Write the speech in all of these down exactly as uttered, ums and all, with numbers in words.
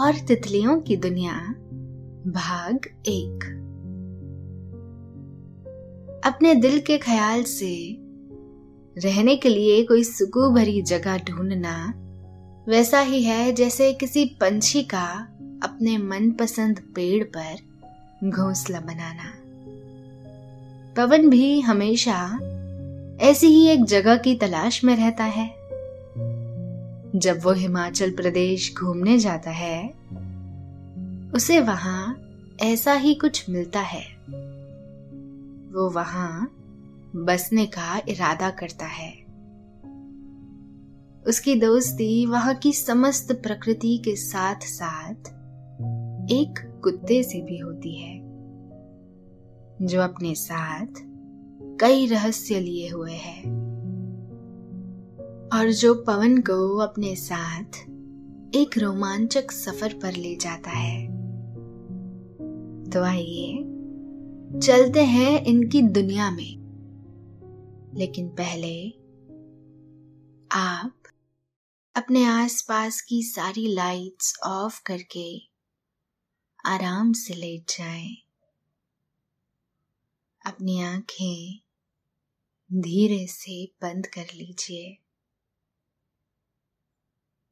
और तितलियों की दुनिया भाग एक। अपने दिल के ख्याल से रहने के लिए कोई सुकून भरी जगह ढूंढना वैसा ही है जैसे किसी पंछी का अपने मनपसंद पेड़ पर घोंसला बनाना। पवन भी हमेशा ऐसी ही एक जगह की तलाश में रहता है। जब वो हिमाचल प्रदेश घूमने जाता है, उसे वहां ऐसा ही कुछ मिलता है। वो वहां बसने का इरादा करता है। उसकी दोस्ती वहां की समस्त प्रकृति के साथ साथ एक कुत्ते से भी होती है, जो अपने साथ कई रहस्य लिए हुए है और जो पवन को अपने साथ एक रोमांचक सफर पर ले जाता है। तो आइए चलते हैं इनकी दुनिया में, लेकिन पहले आप अपने आसपास की सारी लाइट्स ऑफ करके आराम से लेट जाएं। अपनी आंखें धीरे से बंद कर लीजिए।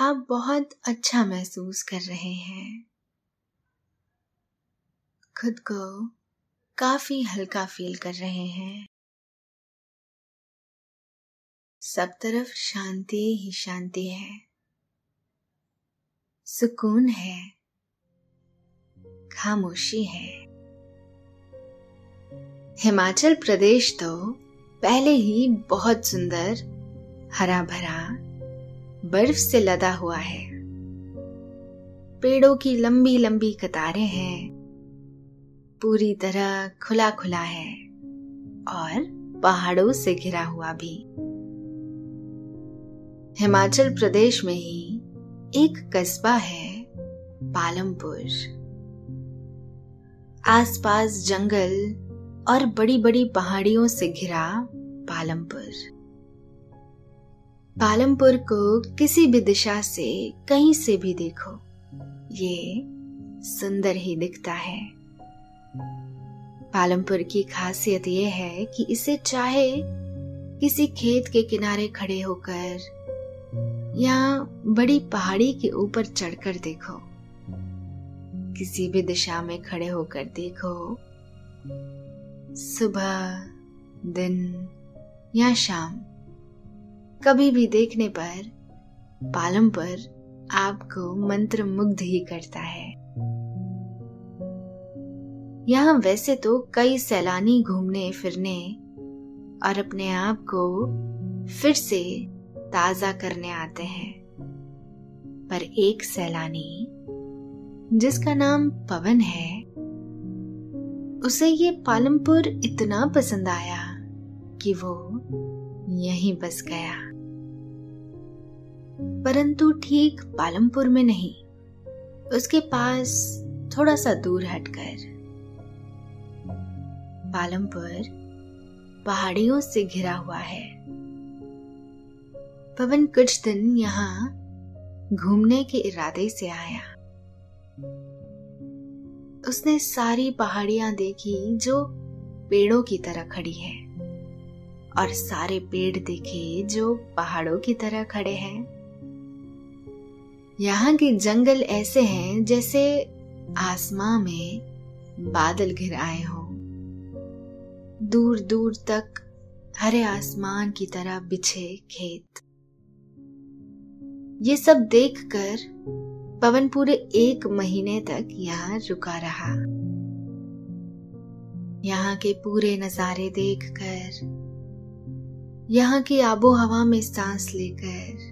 आप बहुत अच्छा महसूस कर रहे हैं। खुद को काफी हल्का फील कर रहे हैं। सब तरफ शांति ही शांति है, सुकून है, खामोशी है। हिमाचल प्रदेश तो पहले ही बहुत सुंदर, हरा भरा, बर्फ से लदा हुआ है। पेड़ों की लंबी लंबी कतारें हैं, पूरी तरह खुला खुला है और पहाड़ों से घिरा हुआ भी। हिमाचल प्रदेश में ही एक कस्बा है पालमपुर। आसपास जंगल और बड़ी बड़ी पहाड़ियों से घिरा पालमपुर। पालमपुर को किसी भी दिशा से, कहीं से भी देखो, ये सुंदर ही दिखता है। पालमपुर की खासियत यह है कि इसे चाहे किसी खेत के किनारे खड़े होकर या बड़ी पहाड़ी के ऊपर चढ़कर देखो, किसी भी दिशा में खड़े होकर देखो, सुबह, दिन या शाम, कभी भी देखने पर पालमपुर आपको मंत्रमुग्ध ही करता है। यहाँ वैसे तो कई सैलानी घूमने फिरने और अपने आप को फिर से ताजा करने आते हैं, पर एक सैलानी जिसका नाम पवन है, उसे ये पालमपुर इतना पसंद आया कि वो यहीं बस गया। परंतु ठीक पालमपुर में नहीं, उसके पास थोड़ा सा दूर हटकर। पालमपुर पहाड़ियों से घिरा हुआ है। पवन कुछ दिन यहाँ घूमने के इरादे से आया। उसने सारी पहाड़ियां देखी जो पेड़ों की तरह खड़ी है और सारे पेड़ देखे जो पहाड़ों की तरह खड़े हैं। यहाँ के जंगल ऐसे हैं जैसे आसमां में बादल घिर आए हों, दूर दूर तक हरे आसमान की तरह बिछे खेत। ये सब देखकर पवन पूरे एक महीने तक यहाँ रुका रहा। यहाँ के पूरे नजारे देखकर, यहाँ की आबोहवा में सांस लेकर,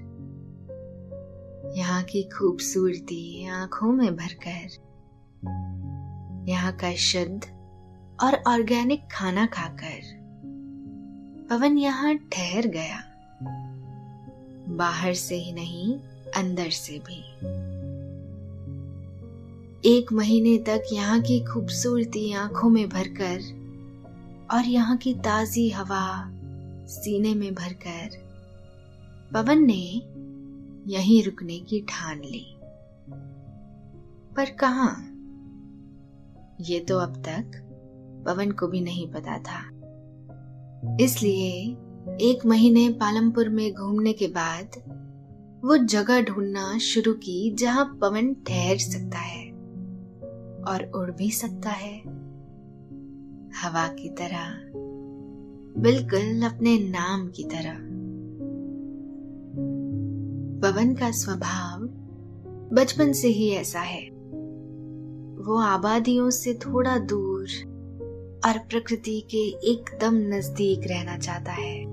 यहाँ की खूबसूरती आंखों में भरकर, यहाँ का शुद्ध और ऑर्गेनिक खाना खाकर पवन यहाँ ठहर गया। बाहर से ही नहीं, अंदर से भी। एक महीने तक यहाँ की खूबसूरती आंखों में भरकर और यहाँ की ताजी हवा सीने में भरकर पवन ने यहीं रुकने की ठान ली। पर कहाँ, ये तो अब तक पवन को भी नहीं पता था। इसलिए एक महीने पालमपुर में घूमने के बाद वो जगह ढूंढना शुरू की जहां पवन ठहर सकता है और उड़ भी सकता है, हवा की तरह, बिल्कुल अपने नाम की तरह। पवन का स्वभाव बचपन से ही ऐसा है। वो आबादियों से थोड़ा दूर और प्रकृति के एकदम नजदीक रहना चाहता है।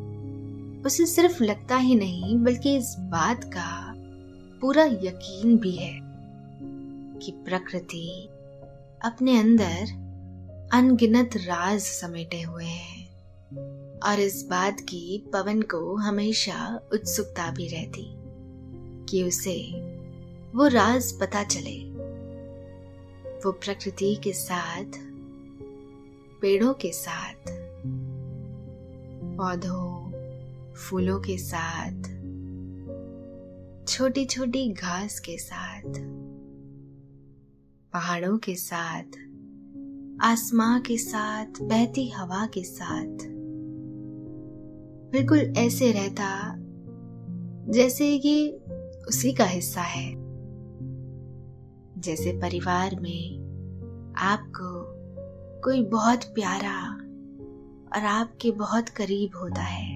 उसे सिर्फ लगता ही नहीं बल्कि इस बात का पूरा यकीन भी है कि प्रकृति अपने अंदर अनगिनत राज समेटे हुए है, और इस बात की पवन को हमेशा उत्सुकता भी रहती कि उसे वो राज पता चले। वो प्रकृति के साथ, पेड़ों के साथ, पौधों, फूलों के साथ, छोटी छोटी घास के साथ, पहाड़ों के साथ, आसमां के साथ, बहती हवा के साथ, बिल्कुल ऐसे रहता जैसे ये उसी का हिस्सा है। जैसे परिवार में आपको कोई बहुत प्यारा और आपके बहुत करीब होता है,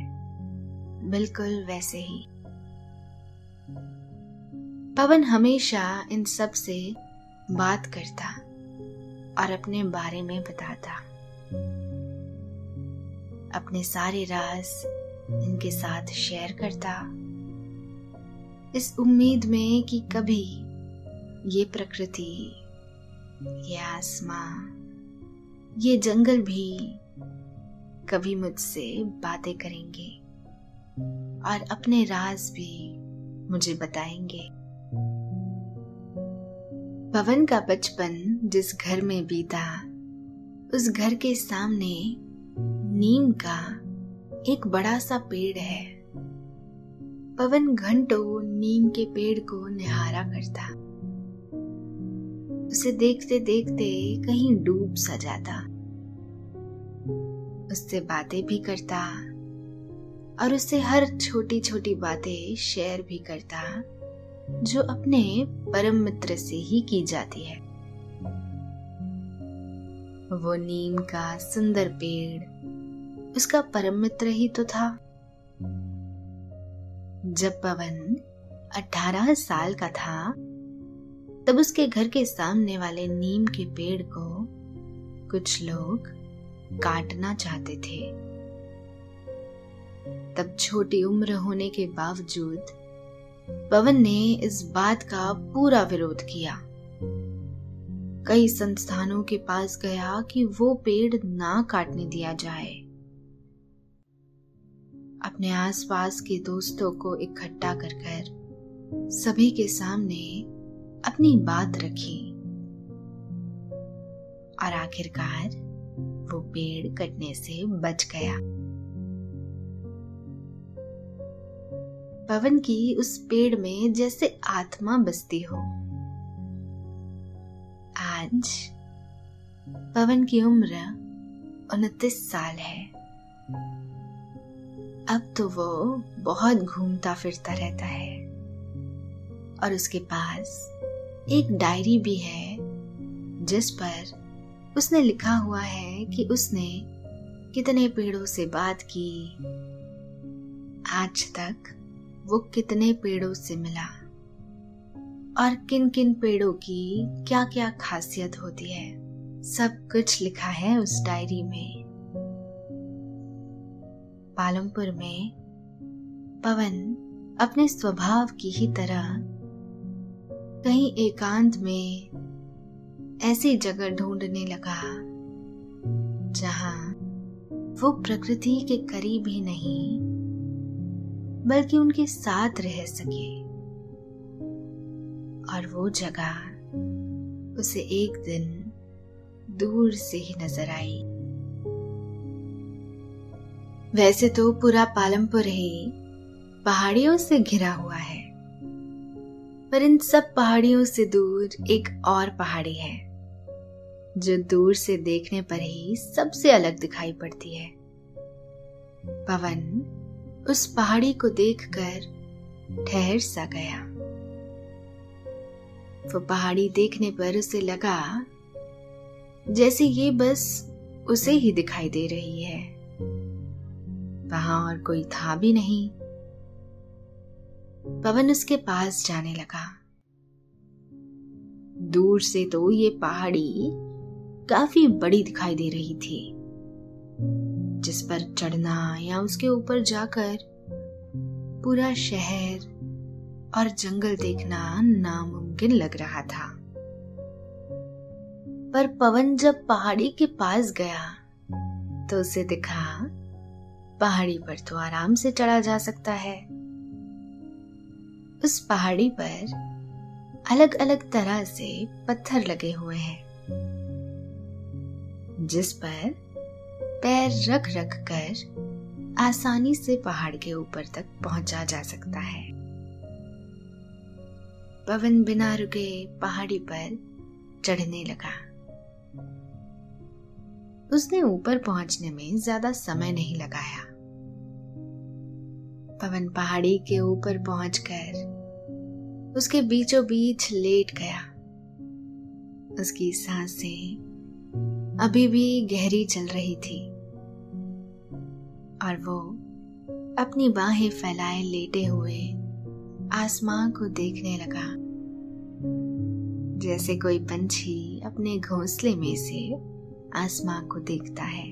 बिल्कुल वैसे ही। पवन हमेशा इन सब से बात करता और अपने बारे में बताता। अपने सारे राज इनके साथ शेयर करता, इस उम्मीद में कि कभी ये प्रकृति, ये आसमान, ये जंगल भी कभी मुझसे बातें करेंगे और अपने राज भी मुझे बताएंगे। पवन का बचपन जिस घर में बीता, उस घर के सामने नीम का एक बड़ा सा पेड़ है। पवन घंटों नीम के पेड़ को निहारा करता। उसे देखते देखते कहीं डूब सा जाता, उससे बातें भी करता और उससे हर छोटी छोटी बातें शेयर भी करता जो अपने परम मित्र से ही की जाती है। वो नीम का सुंदर पेड़ उसका परम मित्र ही तो था। जब पवन अठारह साल का था तब उसके घर के सामने वाले नीम के पेड़ को कुछ लोग काटना चाहते थे। तब छोटी उम्र होने के बावजूद पवन ने इस बात का पूरा विरोध किया, कई संस्थानों के पास गया कि वो पेड़ ना काटने दिया जाए। अपने आसपास के दोस्तों को इकट्ठा कर कर सभी के सामने अपनी बात रखी और आखिरकार वो पेड़ कटने से बच गया। पवन की उस पेड़ में जैसे आत्मा बसती हो। आज पवन की उम्र उनतीस साल है। अब तो वो बहुत घूमता फिरता रहता है और उसके पास एक डायरी भी है जिस पर उसने लिखा हुआ है कि उसने कितने पेड़ों से बात की, आज तक वो कितने पेड़ों से मिला और किन किन पेड़ों की क्या क्या खासियत होती है, सब कुछ लिखा है उस डायरी में। पालमपुर में पवन अपने स्वभाव की ही तरह कहीं एकांत में ऐसी जगह ढूंढने लगा जहां वो प्रकृति के करीब ही नहीं बल्कि उनके साथ रह सके, और वो जगह उसे एक दिन दूर से ही नजर आई। वैसे तो पूरा पालमपुर ही पहाड़ियों से घिरा हुआ है, पर इन सब पहाड़ियों से दूर एक और पहाड़ी है जो दूर से देखने पर ही सबसे अलग दिखाई पड़ती है। पवन उस पहाड़ी को देखकर ठहर सा गया। वो पहाड़ी देखने पर उसे लगा जैसे ये बस उसे ही दिखाई दे रही है, वहां और कोई था भी नहीं। पवन उसके पास जाने लगा। दूर से तो ये पहाड़ी काफी बड़ी दिखाई दे रही थी, जिस पर चढ़ना या उसके ऊपर जाकर पूरा शहर और जंगल देखना नामुमकिन लग रहा था। पर पवन जब पहाड़ी के पास गया तो उसे दिखा पहाड़ी पर तो आराम से चढ़ा जा सकता है। उस पहाड़ी पर अलग अलग तरह से पत्थर लगे हुए हैं जिस पर पैर रख रख कर आसानी से पहाड़ के ऊपर तक पहुंचा जा सकता है। पवन बिना रुके पहाड़ी पर चढ़ने लगा। उसने ऊपर पहुंचने में ज्यादा समय नहीं लगाया। पवन पहाड़ी के ऊपर पहुंचकर उसके बीचों बीच लेट गया। उसकी सांसें अभी भी गहरी चल रही थी और वो अपनी बाहें फैलाए लेटे हुए आसमान को देखने लगा, जैसे कोई पंछी अपने घोंसले में से आसमान को देखता है।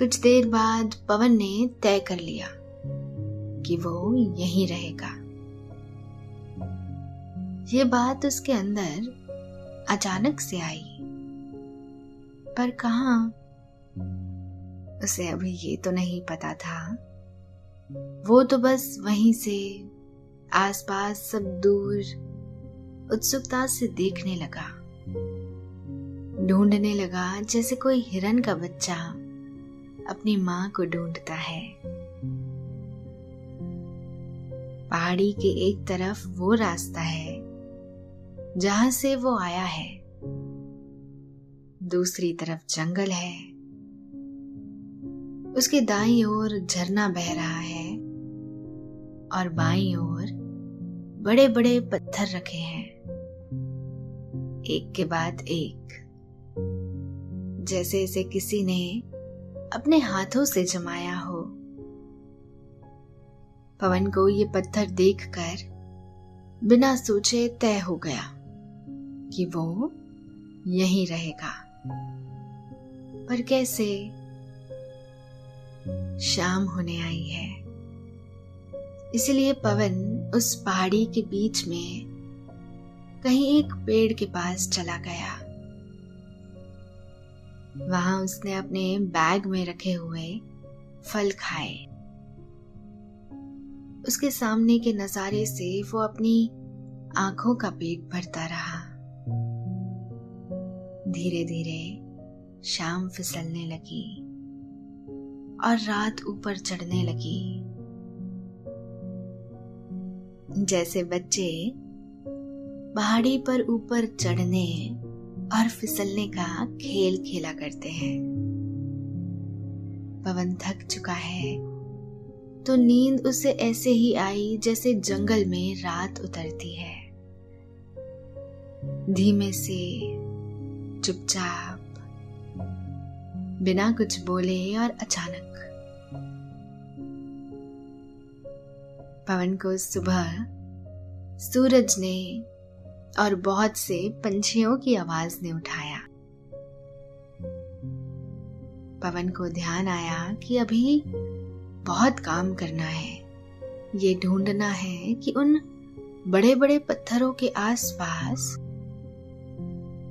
कुछ देर बाद पवन ने तय कर लिया कि वो यहीं रहेगा। ये बात उसके अंदर अचानक से आई, पर कहाँ उसे अभी ये तो नहीं पता था। वो तो बस वहीं से आसपास सब दूर उत्सुकता से देखने लगा, ढूंढने लगा जैसे कोई हिरन का बच्चा अपनी मां को ढूंढता है। पहाड़ी के एक तरफ वो रास्ता है जहां से वो आया है। दूसरी तरफ जंगल है, उसके दाईं ओर झरना बह रहा है और बाईं ओर बड़े बड़े पत्थर रखे हैं, एक के बाद एक, जैसे इसे किसी ने अपने हाथों से जमाया हो। पवन को ये पत्थर देखकर बिना सोचे तय हो गया कि वो यहीं रहेगा, पर कैसे? शाम होने आई है, इसलिए पवन उस पहाड़ी के बीच में कहीं एक पेड़ के पास चला गया। वहां उसने अपने बैग में रखे हुए फल खाए। उसके सामने के नजारे से वो अपनी आंखों का पेट भरता रहा। धीरे धीरे शाम फिसलने लगी और रात ऊपर चढ़ने लगी, जैसे बच्चे पहाड़ी पर ऊपर चढ़ने और फिसलने का खेल खेला करते हैं। पवन थक चुका है तो नींद उसे ऐसे ही आई जैसे जंगल में रात उतरती है, धीमे से, चुपचाप, बिना कुछ बोले और अचानक। पवन को सुबह सूरज ने और बहुत से पंछियों की आवाज ने उठाया। पवन को ध्यान आया कि अभी बहुत काम करना है, ये ढूंढना है कि उन बड़े बड़े पत्थरों के आसपास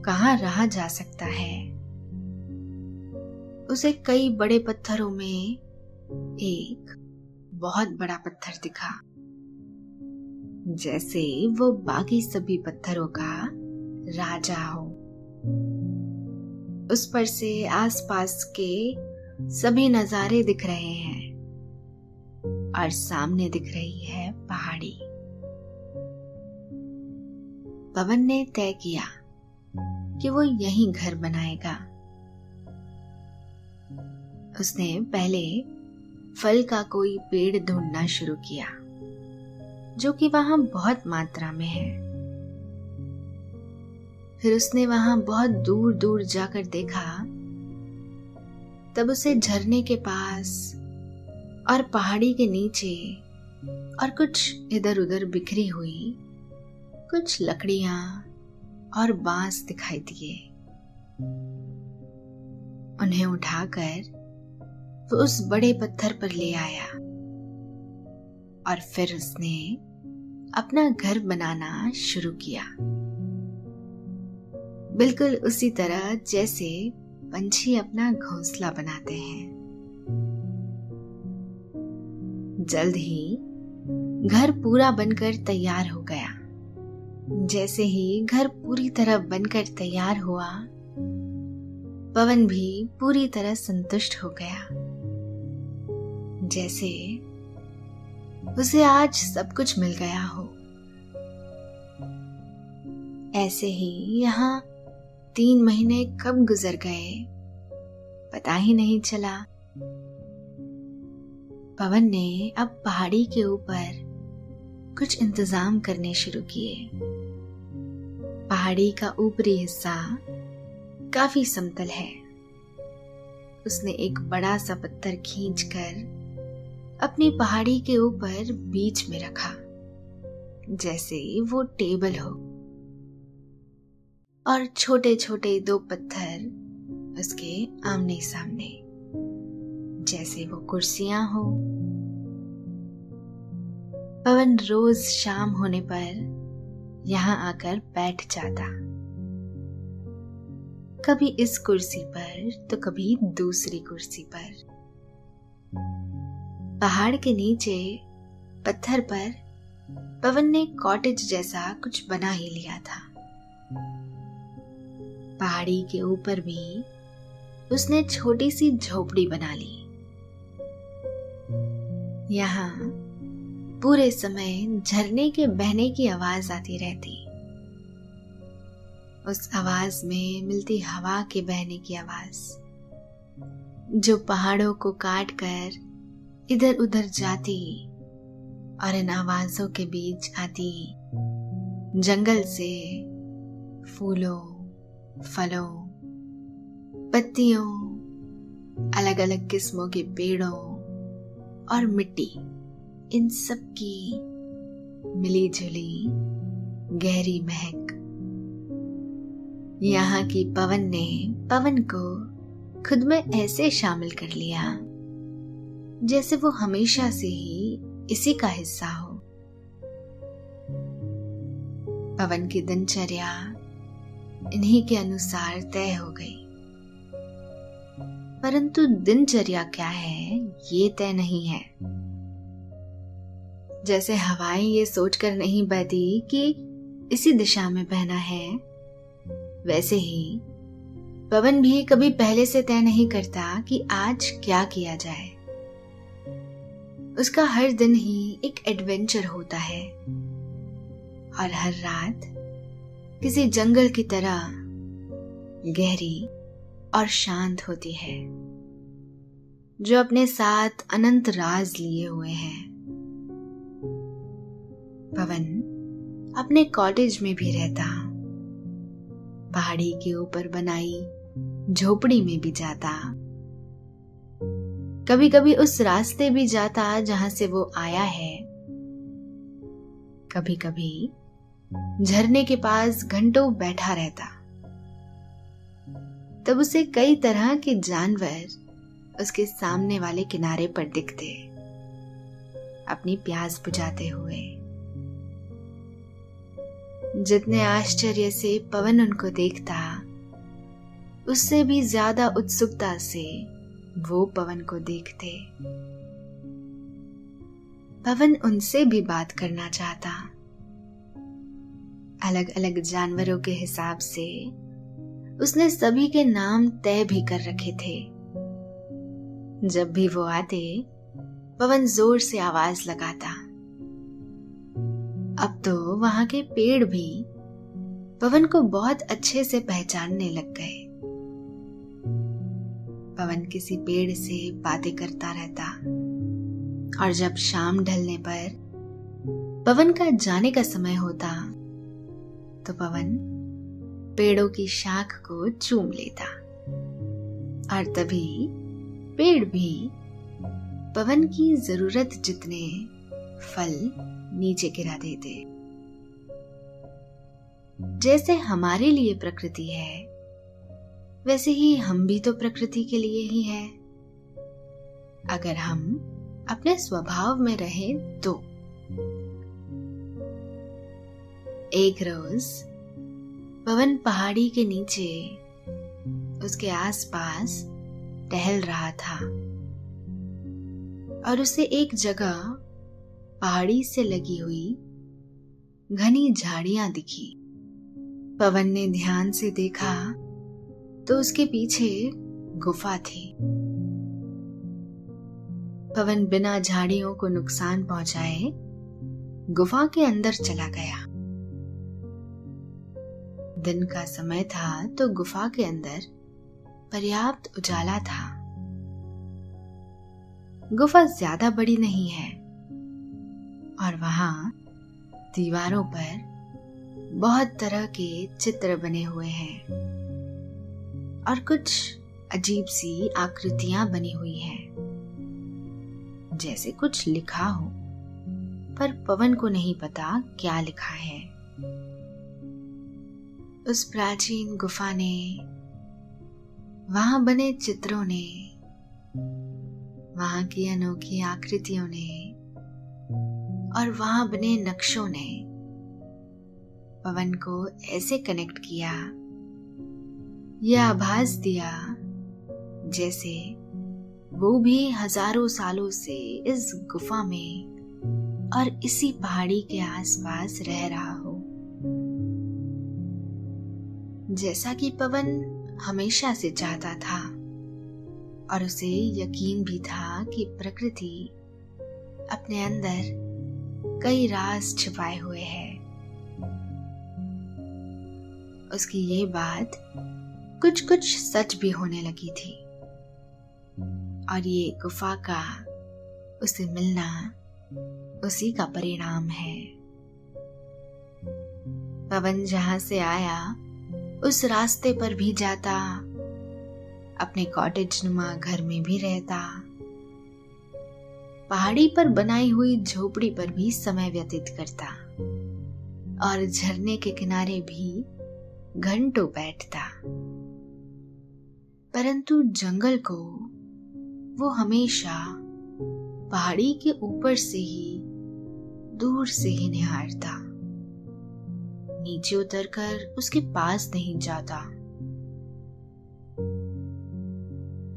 कहाँ रहा जा सकता है। उसे कई बड़े पत्थरों में एक बहुत बड़ा पत्थर दिखा, जैसे वो बाकी सभी पत्थरों का राजा हो। उस पर से आसपास के सभी नजारे दिख रहे हैं और सामने दिख रही है पहाड़ी। पवन ने तय किया कि वो यहीं घर बनाएगा। उसने पहले फल का कोई पेड़ ढूंढना शुरू किया जो कि वहां बहुत मात्रा में है। फिर उसने वहां बहुत दूर दूर जाकर देखा। तब उसे झरने के पास और पहाड़ी के नीचे और कुछ इधर उधर बिखरी हुई कुछ लकड़ियां और बांस दिखाई दिए। उन्हें उठाकर वो उस बड़े पत्थर पर ले आया और फिर उसने अपना घर बनाना शुरू किया, बिल्कुल उसी तरह जैसे पंछी अपना घोंसला बनाते हैं। जल्द ही घर पूरा बनकर तैयार हो गया। जैसे ही घर पूरी तरह बनकर तैयार हुआ, पवन भी पूरी तरह संतुष्ट हो गया, जैसे उसे आज सब कुछ मिल गया हो। ऐसे ही यहाँ तीन महीने कब गुजर गए पता ही नहीं चला। पवन ने अब पहाड़ी के ऊपर कुछ इंतजाम करने शुरू किए। पहाड़ी का ऊपरी हिस्सा काफी समतल है। उसने एक बड़ा सा पत्थर खींचकर अपनी पहाड़ी के ऊपर बीच में रखा, जैसे वो टेबल हो, और छोटे छोटे दो पत्थर उसके आमने सामने, जैसे वो कुर्सियां हो। पवन रोज शाम होने पर यहां आकर बैठ जाता, कभी इस कुर्सी पर तो कभी दूसरी कुर्सी पर। पहाड़ के नीचे पत्थर पर पवन ने कॉटेज जैसा कुछ बना ही लिया था। पहाड़ी के ऊपर भी उसने छोटी सी झोपड़ी बना ली। यहाँ पूरे समय झरने के बहने की आवाज आती रहती उस आवाज में मिलती हवा के बहने की आवाज जो पहाड़ों को काट कर इधर उधर जाती और इन आवाजों के बीच आती जंगल से फूलों, फलों, पत्तियों, अलग अलग किस्मों के पेड़ों और मिट्टी, इन सब की मिली जुली गहरी महक। यहाँ की पवन ने पवन को खुद में ऐसे शामिल कर लिया जैसे वो हमेशा से ही इसी का हिस्सा हो। पवन की दिनचर्या इन्हीं के अनुसार तय हो गई, परंतु दिनचर्या क्या है ये तय नहीं है। जैसे हवाएं ये सोचकर नहीं बहती कि इसी दिशा में बहना है, वैसे ही पवन भी कभी पहले से तय नहीं करता कि आज क्या किया जाए। उसका हर दिन ही एक एडवेंचर होता है और हर रात किसी जंगल की तरह गहरी और शांत होती है जो अपने साथ अनंत राज लिए हुए हैं। पवन अपने कॉटेज में भी रहता, पहाड़ी के ऊपर बनाई झोपड़ी में भी जाता, कभी कभी उस रास्ते भी जाता जहां से वो आया है, कभी कभी झरने के पास घंटों बैठा रहता। तब उसे कई तरह के जानवर उसके सामने वाले किनारे पर दिखते, अपनी प्यास बुझाते हुए। जितने आश्चर्य से पवन उनको देखता, उससे भी ज्यादा उत्सुकता से वो पवन को देखते। पवन उनसे भी बात करना चाहता, अलग अलग जानवरों के हिसाब से उसने सभी के नाम तय भी कर रखे थे। जब भी वो आते, पवन जोर से आवाज लगाता। अब तो वहां के पेड़ भी पवन को बहुत अच्छे से पहचानने लग गए। पवन किसी पेड़ से बातें करता रहता और जब शाम ढलने पर पवन का जाने का समय होता तो पवन पेड़ों की शाख को चूम लेता और तभी पेड़ भी पवन की जरूरत जितने फल नीचे गिरा देते। जैसे हमारे लिए प्रकृति है, वैसे ही हम भी तो प्रकृति के लिए ही हैं। अगर हम अपने स्वभाव में रहें तो। एक रोज पवन पहाड़ी के नीचे उसके आसपास टहल रहा था और उसे एक जगह पहाड़ी से लगी हुई घनी झाड़ियां दिखी। पवन ने ध्यान से देखा तो उसके पीछे गुफा थी। पवन बिना झाड़ियों को नुकसान पहुंचाए गुफा के अंदर चला गया। दिन का समय था तो गुफा के अंदर पर्याप्त उजाला था। गुफा ज्यादा बड़ी नहीं है और वहां दीवारों पर बहुत तरह के चित्र बने हुए हैं और कुछ अजीब सी आकृतियां बनी हुई हैं, जैसे कुछ लिखा हो, पर पवन को नहीं पता क्या लिखा है। उस प्राचीन गुफा ने, वहां बने चित्रों ने, वहां की अनोखी आकृतियों ने और वहां बने नक्शों ने पवन को ऐसे कनेक्ट किया, यह आभास दिया जैसे वो भी हजारों सालों से इस गुफा में और इसी पहाड़ी के आसपास रह रहा हो। जैसा कि पवन हमेशा से चाहता था और उसे यकीन भी था कि प्रकृति अपने अंदर कई राज छिपाए हुए हैं। उसकी ये बात कुछ कुछ सच भी होने लगी थी, और ये गुफा का उसे मिलना उसी का परिणाम है। पवन जहां से आया उस रास्ते पर भी जाता, अपने कॉटेज नुमा घर में भी रहता, पहाड़ी पर बनाई हुई झोपड़ी पर भी समय व्यतीत करता और झरने के किनारे भी घंटों बैठता, परंतु जंगल को वो हमेशा पहाड़ी के ऊपर से ही, दूर से ही निहारता, नीचे उतरकर उसके पास नहीं जाता,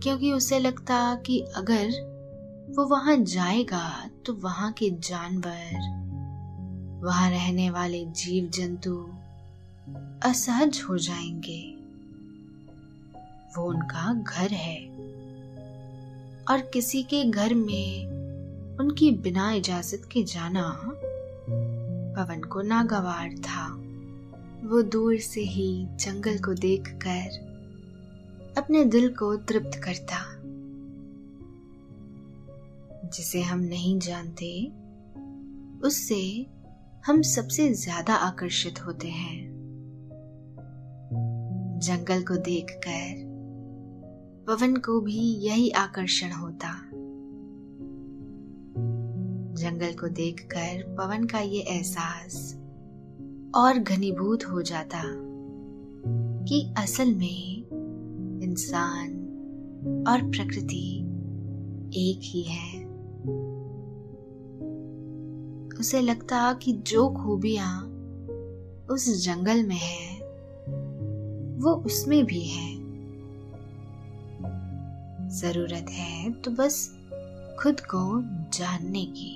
क्योंकि उसे लगता कि अगर वो वहां जाएगा तो वहां के जानवर, वहां रहने वाले जीव जंतु असहज हो जाएंगे। वो उनका घर है और किसी के घर में उनकी बिना इजाजत के जाना पवन को नागवार था। वो दूर से ही जंगल को देखकर अपने दिल को तृप्त करता। जिसे हम नहीं जानते उससे हम सबसे ज्यादा आकर्षित होते हैं। जंगल को देखकर पवन को भी यही आकर्षण होता। जंगल को देखकर पवन का ये एहसास और घनीभूत हो जाता कि असल में इंसान और प्रकृति एक ही है। उसे लगता कि जो खूबियां उस जंगल में है वो उसमें भी है। जरूरत है तो बस खुद को जानने की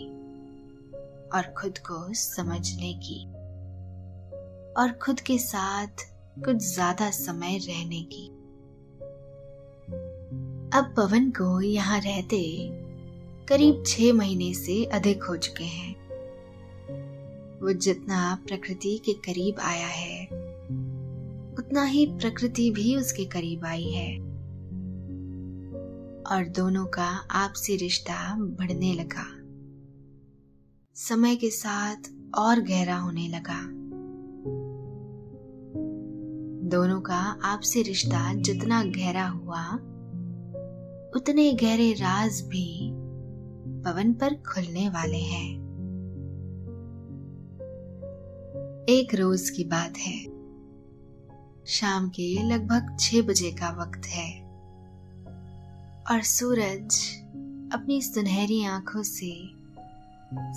और खुद को समझने की और खुद के साथ कुछ ज्यादा समय रहने की। अब पवन को यहाँ रहते करीब छह महीने से अधिक हो चुके हैं। वो जितना प्रकृति के करीब आया है उतना ही प्रकृति भी उसके करीब आई है, और दोनों का आपसी रिश्ता बढ़ने लगा, समय के साथ और गहरा होने लगा। दोनों का आपसी रिश्ता जितना गहरा हुआ उतने गहरे राज भी पवन पर खुलने वाले हैं। एक रोज की बात है, शाम के लगभग छह बजे का वक्त है और सूरज अपनी सुनहरी आंखों से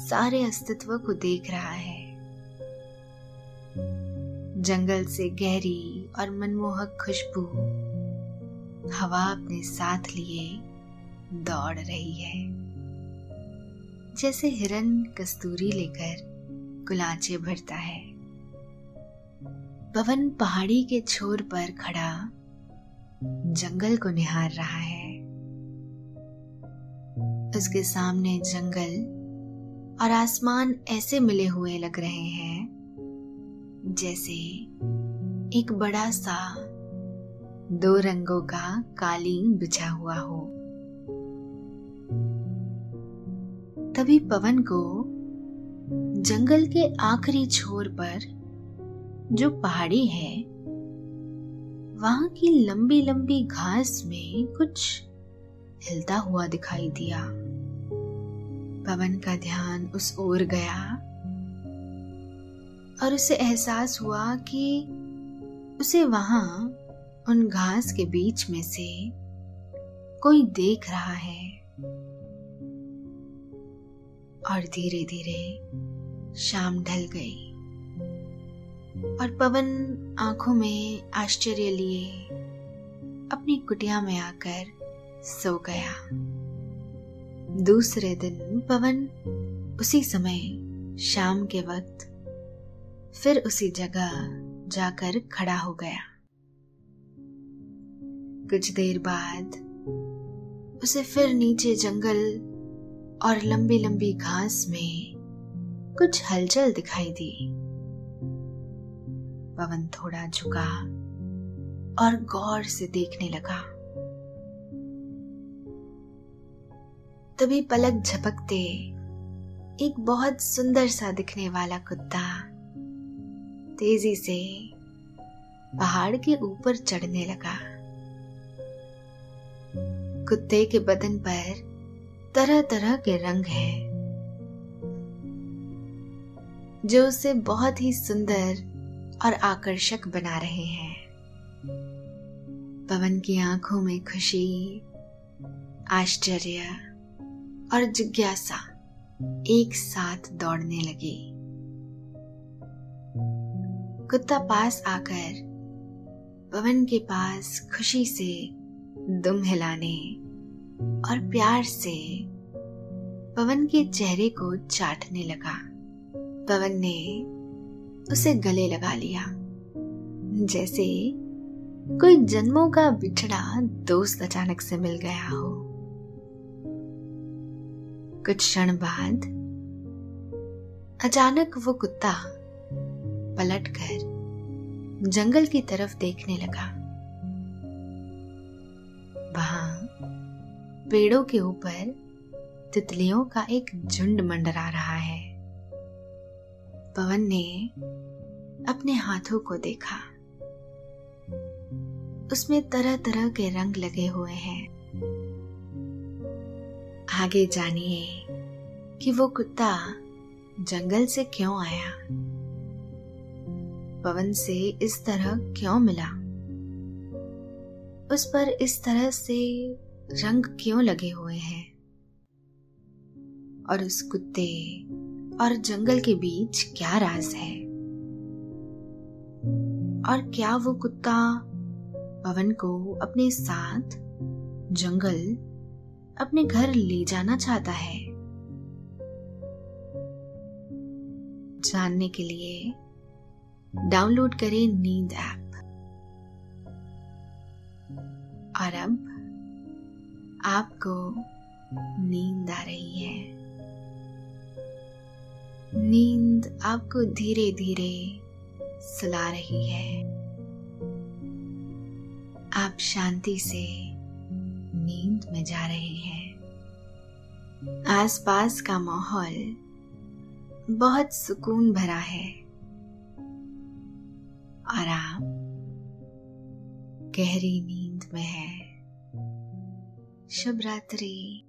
सारे अस्तित्व को देख रहा है। जंगल से गहरी और मनमोहक खुशबू हवा अपने साथ लिए दौड़ रही है, जैसे हिरन कस्तूरी लेकर गुलाचे भरता है। पवन पहाड़ी के छोर पर खड़ा जंगल को निहार रहा है। उसके सामने जंगल और आसमान ऐसे मिले हुए लग रहे हैं जैसे एक बड़ा सा दो रंगों का कालीन बिछा हुआ हो। तभी पवन को जंगल के आखिरी छोर पर जो पहाड़ी है वहां की लंबी लंबी घास में कुछ हिलता हुआ दिखाई दिया। पवन का ध्यान उस ओर गया और उसे एहसास हुआ कि उसे वहां उन घास के बीच में से कोई देख रहा है, और धीरे धीरे शाम ढल गई और पवन आंखों में आश्चर्य लिए अपनी कुटिया में आकर सो गया। दूसरे दिन पवन उसी समय शाम के वक्त फिर उसी जगह जाकर खड़ा हो गया। कुछ देर बाद उसे फिर नीचे जंगल और लंबी लंबी घास में कुछ हलचल दिखाई दी। पवन थोड़ा झुका और गौर से देखने लगा। तभी पलक झपकते एक बहुत सुंदर सा दिखने वाला कुत्ता तेजी से पहाड़ के ऊपर चढ़ने लगा। कुत्ते के बदन पर तरह तरह के रंग हैं, जो उसे बहुत ही सुंदर और आकर्षक बना रहे हैं। पवन की आंखों में खुशी, आश्चर्य और जिज्ञासा एक साथ दौड़ने लगी। कुत्ता पास आकर पवन के पास खुशी से दुम हिलाने और प्यार से पवन के चेहरे को चाटने लगा। पवन ने उसे गले लगा लिया, जैसे कोई जन्मों का बिछड़ा दोस्त अचानक से मिल गया हो। कुछ क्षण बाद अचानक वो कुत्ता पलटकर जंगल की तरफ देखने लगा। वहां पेड़ों के ऊपर तितलियों का एक झुंड मंडरा रहा है। पवन ने अपने हाथों को देखा, उसमें तरह तरह के रंग लगे हुए हैं। आगे जानिए कि वो कुत्ता जंगल से क्यों आया, पवन से इस तरह क्यों मिला, उस पर इस तरह से रंग क्यों लगे हुए हैं, और उस कुत्ते और जंगल के बीच क्या राज है, और क्या वो कुत्ता पवन को अपने साथ जंगल अपने घर ले जाना चाहता है। जानने के लिए डाउनलोड करें नींद ऐप। और अब आपको नींद आ रही है। नींद आपको धीरे धीरे सुला रही है। आप शांति से नींद में जा रहे हैं। आसपास का माहौल बहुत सुकून भरा है और आप गहरी नींद में हैं। शुभ रात्रि।